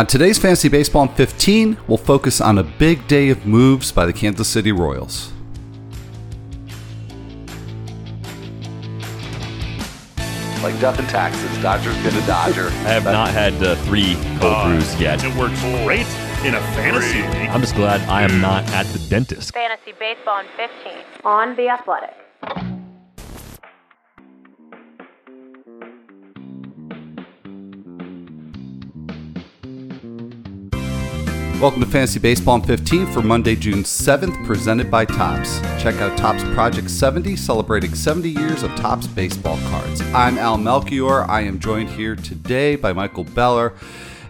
On today's Fantasy Baseball in 15, we'll focus on a big day of moves by the Kansas City Royals. Like death and taxes, Dodger's gonna Dodger. I have not had three cold brews yet. It worked great in a fantasy league. I'm just glad I am not at the dentist. Fantasy Baseball in 15 on The Athletic. Welcome to Fantasy Baseball in 15 for Monday, June 7th, presented by Topps. Check out Topps Project 70, celebrating 70 years of Topps baseball cards. I'm Al Melchior. I am joined here today by Michael Beller.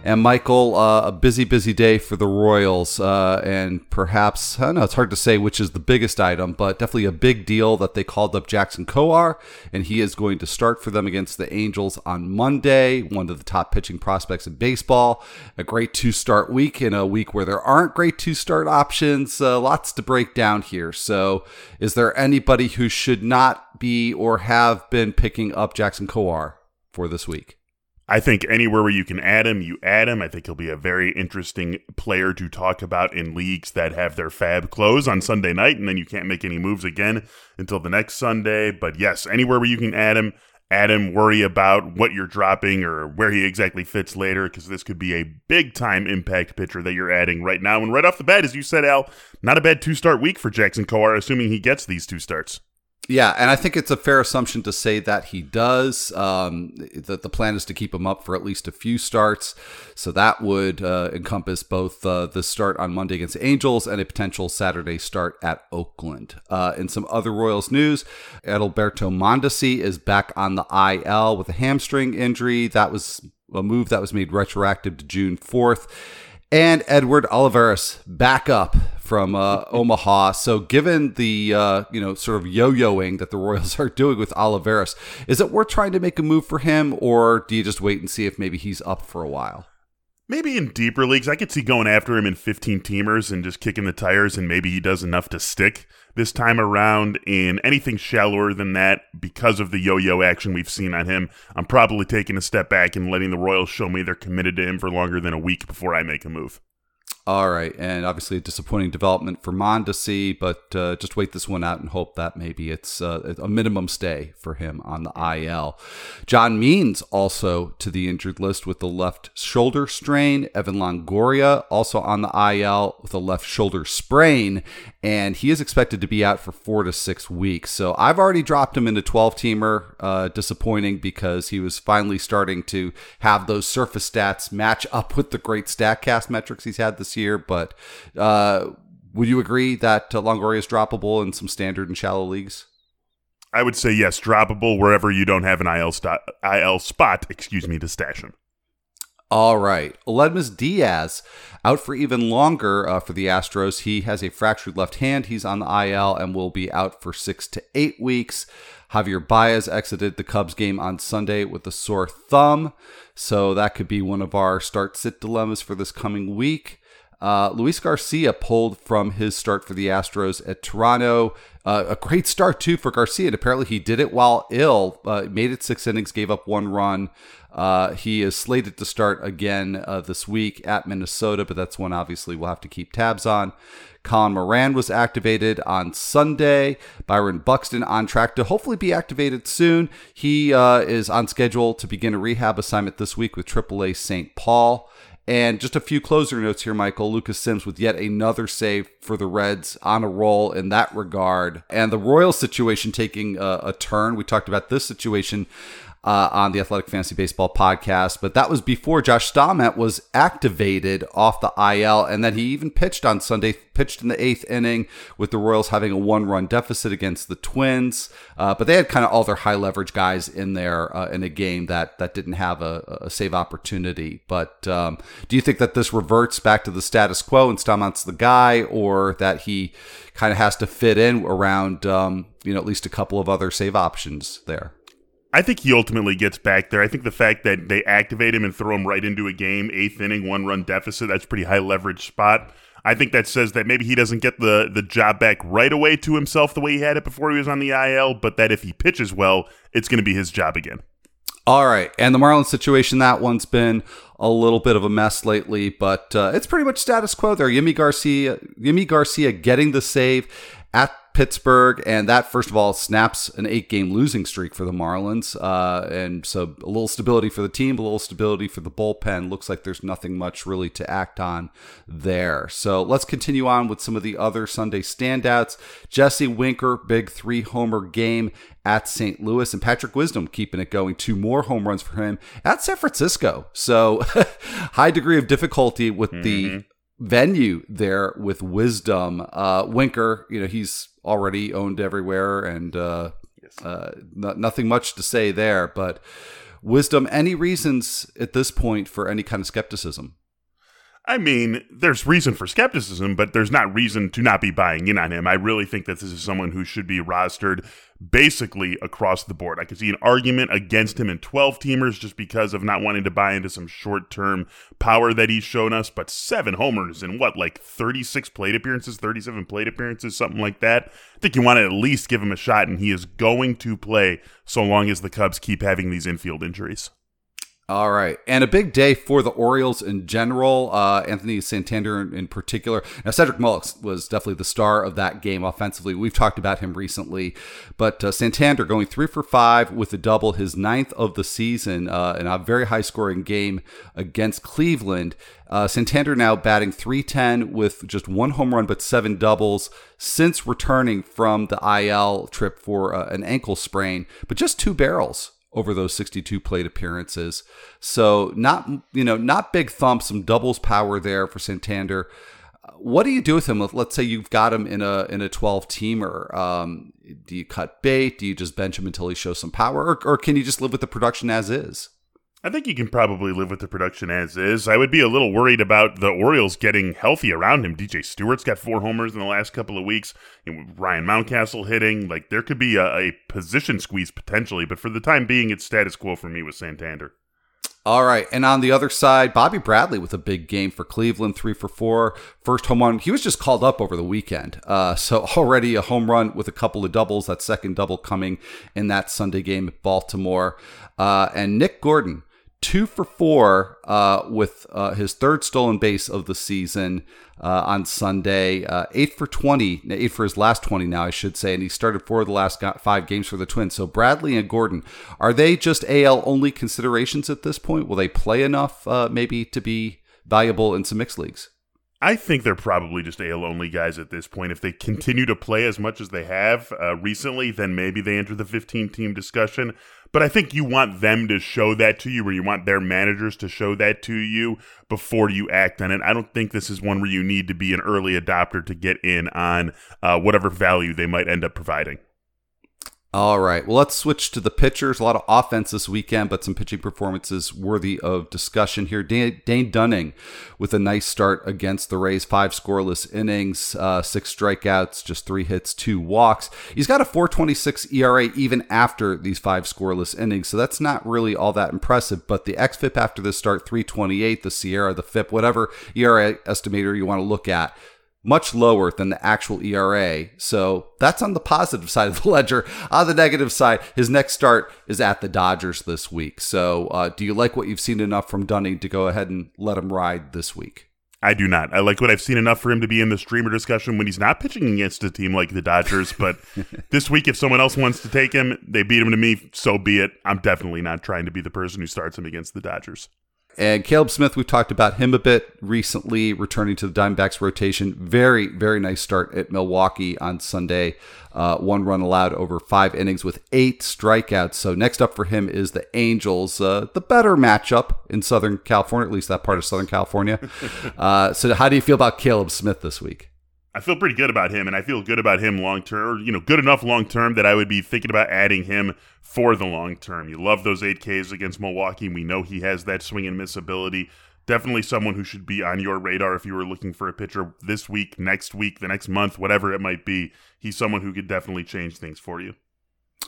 And Michael, a busy day for the Royals. And perhaps, I don't know, it's hard to say which is the biggest item, but definitely a big deal that they called up Jackson Kowar, and he is going to start for them against the Angels on Monday, one of the top pitching prospects in baseball. A great two-start week in a week where there aren't great two-start options. Lots to break down here. So is there anybody who should not be or have been picking up Jackson Kowar for this week? I think anywhere where you can add him, you add him. I think he'll be a very interesting player to talk about in leagues that have their fab close on Sunday night, and then you can't make any moves again until the next Sunday. But yes, anywhere where you can add him, worry about what you're dropping or where he exactly fits later, because this could be a big-time impact pitcher that you're adding right now. And right off the bat, as you said, Al, not a bad two-start week for Jackson Kowar, assuming he gets these two starts. Yeah, and I think it's a fair assumption to say that he does, that the plan is to keep him up for at least a few starts. So that would encompass both the start on Monday against the Angels and a potential Saturday start at Oakland. In some other Royals news, Adalberto Mondesi is back on the IL with a hamstring injury. That was a move that was made retroactive to June 4th. And Edward Olivares back up from Omaha. So given the, sort of yo-yoing that the Royals are doing with Olivares, is it worth trying to make a move for him, or do you just wait and see if maybe he's up for a while? Maybe in deeper leagues, I could see going after him in 15-teamers and just kicking the tires, and maybe he does enough to stick this time around. In anything shallower than that, because of the yo-yo action we've seen on him, I'm probably taking a step back and letting the Royals show me they're committed to him for longer than a week before I make a move. All right, and obviously a disappointing development for Mondesi, but just wait this one out and hope that maybe it's a minimum stay for him on the IL. John Means also to the injured list with the left shoulder strain. Evan Longoria also on the IL with a left shoulder sprain, and he is expected to be out for 4 to 6 weeks. So I've already dropped him into 12-teamer, disappointing because he was finally starting to have those surface stats match up with the great StatCast metrics he's had this year, but would you agree that Longoria is droppable in some standard and shallow leagues? I would say yes, droppable wherever you don't have an IL spot to stash him. All right. Oledmus Diaz out for even longer for the Astros. He has a fractured left hand. He's on the IL and will be out for 6 to 8 weeks. Javier Baez exited the Cubs game on Sunday with a sore thumb, so that could be one of our start-sit dilemmas for this coming week. Luis Garcia pulled from his start for the Astros at Toronto. A great start, too, for Garcia. And apparently he did it while ill, made it 6 innings, gave up 1 run. He is slated to start again this week at Minnesota, but that's one obviously we'll have to keep tabs on. Colin Moran was activated on Sunday. Byron Buxton on track to hopefully be activated soon. He is on schedule to begin a rehab assignment this week with AAA St. Paul. And just a few closer notes here, Michael. Lucas Sims with yet another save for the Reds, on a roll in that regard. And the Royals situation taking a turn. We talked about this situation on the Athletic Fantasy Baseball podcast, but that was before Josh Staumont was activated off the IL, and then he even pitched on Sunday, pitched in the 8th inning with the Royals having a 1-run deficit against the Twins, but they had kind of all their high-leverage guys in there in a game that didn't have a save opportunity. But do you think that this reverts back to the status quo and Staumont's the guy, or that he kind of has to fit in around at least a couple of other save options there? I think he ultimately gets back there. I think the fact that they activate him and throw him right into a game, 8th inning, 1-run deficit, that's a pretty high leverage spot. I think that says that maybe he doesn't get the job back right away to himself the way he had it before he was on the IL, but that if he pitches well, it's going to be his job again. All right. And the Marlins situation, that one's been a little bit of a mess lately, but it's pretty much status quo there. Yimi Garcia getting the save at Pittsburgh, and that, first of all, snaps an 8-game losing streak for the Marlins. And so a little stability for the team, a little stability for the bullpen. Looks like there's nothing much really to act on there. So let's continue on with some of the other Sunday standouts. Jesse Winker, big 3-homer game at St. Louis, and Patrick Wisdom keeping it going. 2 more home runs for him at San Francisco. So high degree of difficulty with the venue there with Wisdom. Winker, he's already owned everywhere, and nothing much to say there. But Wisdom, any reasons at this point for any kind of skepticism? I mean, there's reason for skepticism, but there's not reason to not be buying in on him. I really think that this is someone who should be rostered basically across the board. I could see an argument against him in 12-teamers just because of not wanting to buy into some short-term power that he's shown us, but 7 homers in 37 plate appearances, something like that. I think you want to at least give him a shot, and he is going to play so long as the Cubs keep having these infield injuries. All right. And a big day for the Orioles in general, Anthony Santander in particular. Now, Cedric Mullins was definitely the star of that game offensively. We've talked about him recently, but Santander going 3 for 5 with a double, his 9th of the season, in a very high-scoring game against Cleveland. Santander now batting .310 with just 1 home run but 7 doubles since returning from the IL trip for an ankle sprain, but just 2 barrels over those 62 plate appearances. So not big thumps, some doubles power there for Santander. What do you do with him? Let's say you've got him in a 12-teamer. Do you cut bait? Do you just bench him until he shows some power? Or can you just live with the production as is? I think you can probably live with the production as is. I would be a little worried about the Orioles getting healthy around him. DJ Stewart's got 4 homers in the last couple of weeks. Ryan Mountcastle hitting. There could be a position squeeze potentially, but for the time being, it's status quo for me with Santander. All right. And on the other side, Bobby Bradley with a big game for Cleveland, 3 for 4, first home run. He was just called up over the weekend. So already a home run with a couple of doubles, that second double coming in that Sunday game at Baltimore. And Nick Gordon, 2 for 4 with his 3rd stolen base of the season on Sunday, 8 for his last 20 now, I should say, and he started 4 of the last 5 games for the Twins. So Bradley and Gordon, are they just AL-only considerations at this point? Will they play enough maybe to be valuable in some mixed leagues? I think they're probably just AL-only guys at this point. If they continue to play as much as they have recently, then maybe they enter the 15-team discussion. But I think you want them to show that to you, or you want their managers to show that to you before you act on it. I don't think this is one where you need to be an early adopter to get in on whatever value they might end up providing. All right. Well, let's switch to the pitchers. A lot of offense this weekend, but some pitching performances worthy of discussion here. Dane Dunning with a nice start against the Rays. 5 scoreless innings, 6 strikeouts, just 3 hits, 2 walks. He's got a 4.26 ERA even after these 5 scoreless innings, so that's not really all that impressive. But the xFIP after this start, 3.28, the Sierra, the FIP, whatever ERA estimator you want to look at, much lower than the actual ERA. So that's on the positive side of the ledger. On the negative side, his next start is at the Dodgers this week. So do you like what you've seen enough from Dunning to go ahead and let him ride this week? I do not. I like what I've seen enough for him to be in the streamer discussion when he's not pitching against a team like the Dodgers. But this week, if someone else wants to take him, they beat him to me, so be it. I'm definitely not trying to be the person who starts him against the Dodgers. And Caleb Smith, we've talked about him a bit recently, returning to the Diamondbacks rotation. Very, very nice start at Milwaukee on Sunday. 1 run allowed over 5 innings with 8 strikeouts. So next up for him is the Angels, the better matchup in Southern California, at least that part of Southern California. So how do you feel about Caleb Smith this week? I feel pretty good about him, and I feel good about him long-term, good enough long-term that I would be thinking about adding him for the long-term. You love those 8Ks against Milwaukee. We know he has that swing and miss ability. Definitely someone who should be on your radar if you were looking for a pitcher this week, the next month, whatever it might be. He's someone who could definitely change things for you.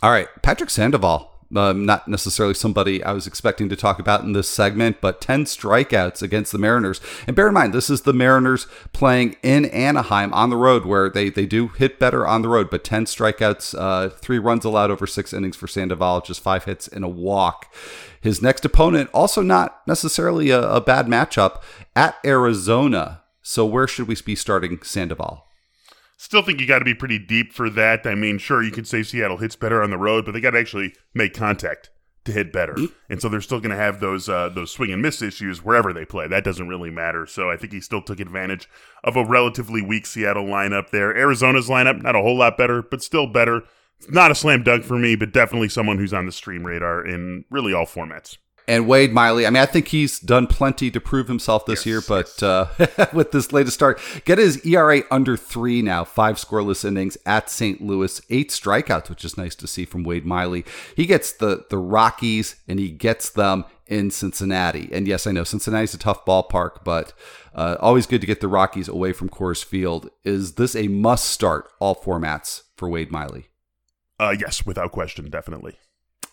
All right, Patrick Sandoval. Not necessarily somebody I was expecting to talk about in this segment, but 10 strikeouts against the Mariners. And bear in mind, this is the Mariners playing in Anaheim on the road, where they do hit better on the road, but 10 strikeouts, 3 runs allowed over 6 innings for Sandoval, just 5 hits and a walk. His next opponent, also not necessarily a bad matchup, at Arizona. So where should we be starting Sandoval? Still think you got to be pretty deep for that. I mean, sure, you could say Seattle hits better on the road, but they got to actually make contact to hit better. And so they're still going to have those swing and miss issues wherever they play. That doesn't really matter. So I think he still took advantage of a relatively weak Seattle lineup there. Arizona's lineup, not a whole lot better, but still better. Not a slam dunk for me, but definitely someone who's on the stream radar in really all formats. And Wade Miley, I mean, I think he's done plenty to prove himself this year, but with this latest start, get his ERA under 3 now, 5 scoreless innings at St. Louis, 8 strikeouts, which is nice to see from Wade Miley. He gets the Rockies, and he gets them in Cincinnati. And yes, I know Cincinnati's a tough ballpark, but always good to get the Rockies away from Coors Field. Is this a must start all formats for Wade Miley? Yes, without question, definitely.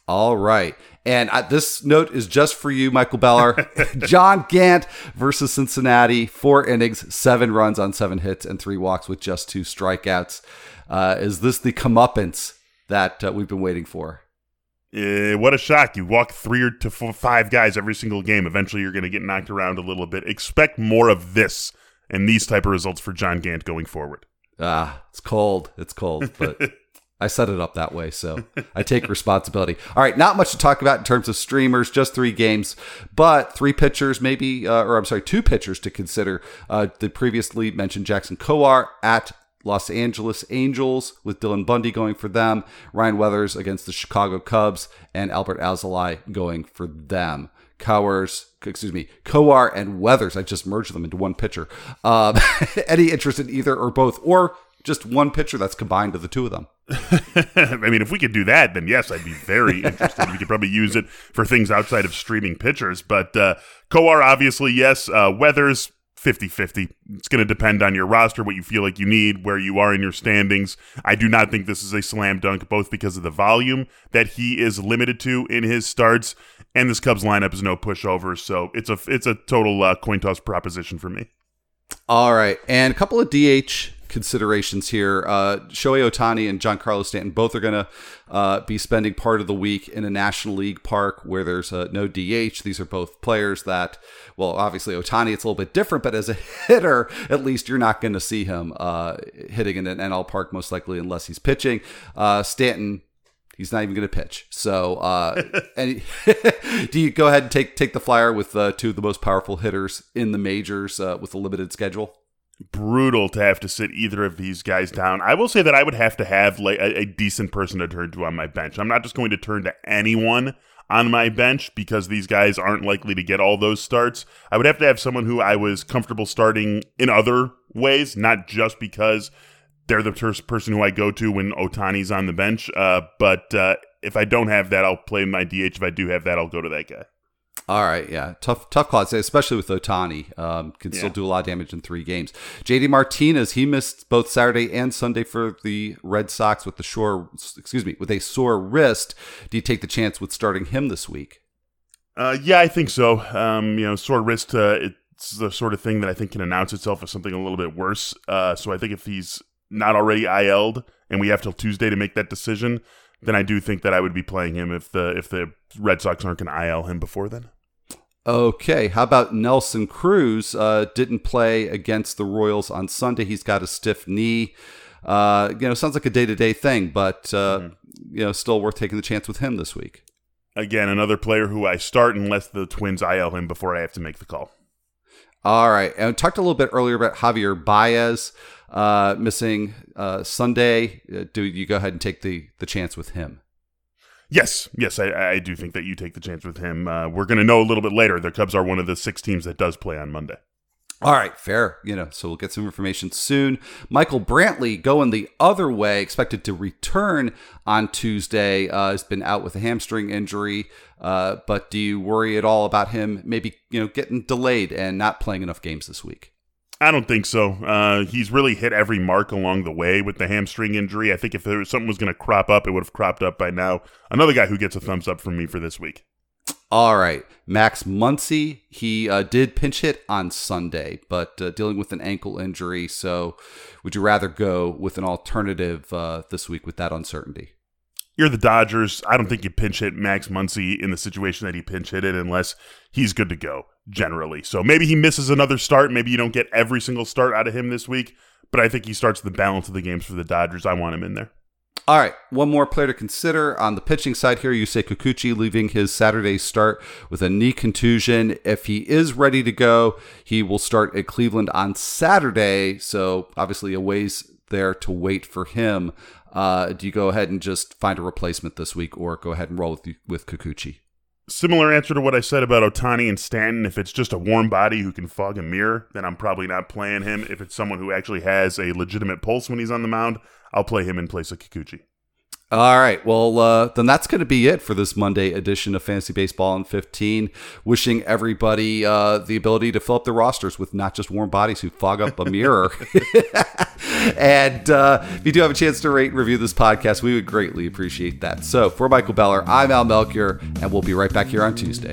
All right. And this note is just for you, Michael Bellar. John Gant versus Cincinnati, 4 innings, 7 runs on 7 hits and 3 walks with just 2 strikeouts. Is this the comeuppance that we've been waiting for? What a shock. You walk 3 to 5 guys every single game. Eventually, you're going to get knocked around a little bit. Expect more of this and these type of results for John Gant going forward. It's cold. It's cold, but... I set it up that way, so I take responsibility. All right, not much to talk about in terms of streamers, just 3 games, but 2 pitchers to consider. The previously mentioned Jackson Kowar at Los Angeles Angels with Dylan Bundy going for them, Ryan Weathers against the Chicago Cubs, and Albert Azalai going for them. Kowar and Weathers, I just merged them into one pitcher. Any interest in either or both, or just one pitcher that's combined to the 2 of them? I mean, if we could do that, then yes, I'd be very interested. We could probably use it for things outside of streaming pitchers. But Kowar, obviously, yes. Weathers, 50-50. It's going to depend on your roster, what you feel like you need, where you are in your standings. I do not think this is a slam dunk, both because of the volume that he is limited to in his starts, and this Cubs lineup is no pushover. So it's a total coin toss proposition for me. All right. And a couple of DH considerations here. Shohei Ohtani and Giancarlo Stanton both are going to be spending part of the week in a National League park where there's no DH. These are both players that, well, obviously Ohtani, it's a little bit different, but as a hitter, at least you're not going to see him hitting in an NL park most likely unless he's pitching. Stanton, he's not even going to pitch. So do you go ahead and take the flyer with 2 of the most powerful hitters in the majors with a limited schedule? Brutal to have to sit either of these guys down. I will say that I would have to have like a decent person to turn to on my bench. I'm not just going to turn to anyone on my bench because these guys aren't likely to get all those starts. I would have to have someone who I was comfortable starting in other ways, not just because they're the first person who I go to when Otani's on the bench. But if I don't have that, I'll play my DH. If I do have that, I'll go to that guy. All right, yeah. Tough calls, especially with Ohtani. Can still do a lot of damage in 3 games. JD Martinez, he missed both Saturday and Sunday for the Red Sox with a sore wrist. Do you take the chance with starting him this week? Yeah, I think so. Sore wrist, it's the sort of thing that I think can announce itself as something a little bit worse. So I think if he's not already IL'd and we have till Tuesday to make that decision, then I do think that I would be playing him if the Red Sox aren't going to IL him before then. Okay, how about Nelson Cruz? Didn't play against the Royals on Sunday. He's got a stiff knee. Sounds like a day-to-day thing, but still worth taking the chance with him this week. Again, another player who I start unless the Twins IL him before I have to make the call. All right, and I talked a little bit earlier about Javier Baez missing Sunday. Do you go ahead and take the chance with him? Yes, I do think that you take the chance with him. We're going to know a little bit later. The Cubs are one of the 6 teams that does play on Monday. All right, fair. So we'll get some information soon. Michael Brantley going the other way, expected to return on Tuesday. He's been out with a hamstring injury, but do you worry at all about him maybe getting delayed and not playing enough games this week? I don't think so. He's really hit every mark along the way with the hamstring injury. I think if there was something was going to crop up, it would have cropped up by now. Another guy who gets a thumbs up from me for this week. All right. Max Muncy, he did pinch hit on Sunday, but dealing with an ankle injury. So would you rather go with an alternative this week with that uncertainty? You're the Dodgers. I don't think you pinch hit Max Muncy in the situation that he pinch hit it unless he's good to go generally. So maybe he misses another start. Maybe you don't get every single start out of him this week, but I think he starts the balance of the games for the Dodgers. I want him in there. All right, one more player to consider on the pitching side here. You say Kikuchi leaving his Saturday start with a knee contusion. If he is ready to go, he will start at Cleveland on Saturday. So obviously a ways there to wait for him. Do you go ahead and just find a replacement this week or go ahead and roll with Kikuchi? Similar answer to what I said about Ohtani and Stanton. If it's just a warm body who can fog a mirror, then I'm probably not playing him. If it's someone who actually has a legitimate pulse when he's on the mound, I'll play him in place of Kikuchi. All right. Well, then that's going to be it for this Monday edition of Fantasy Baseball in 15. Wishing everybody the ability to fill up their rosters with not just warm bodies who fog up a mirror. And if you do have a chance to rate and review this podcast, we would greatly appreciate that. So for Michael Beller, I'm Al Melchior, and we'll be right back here on Tuesday.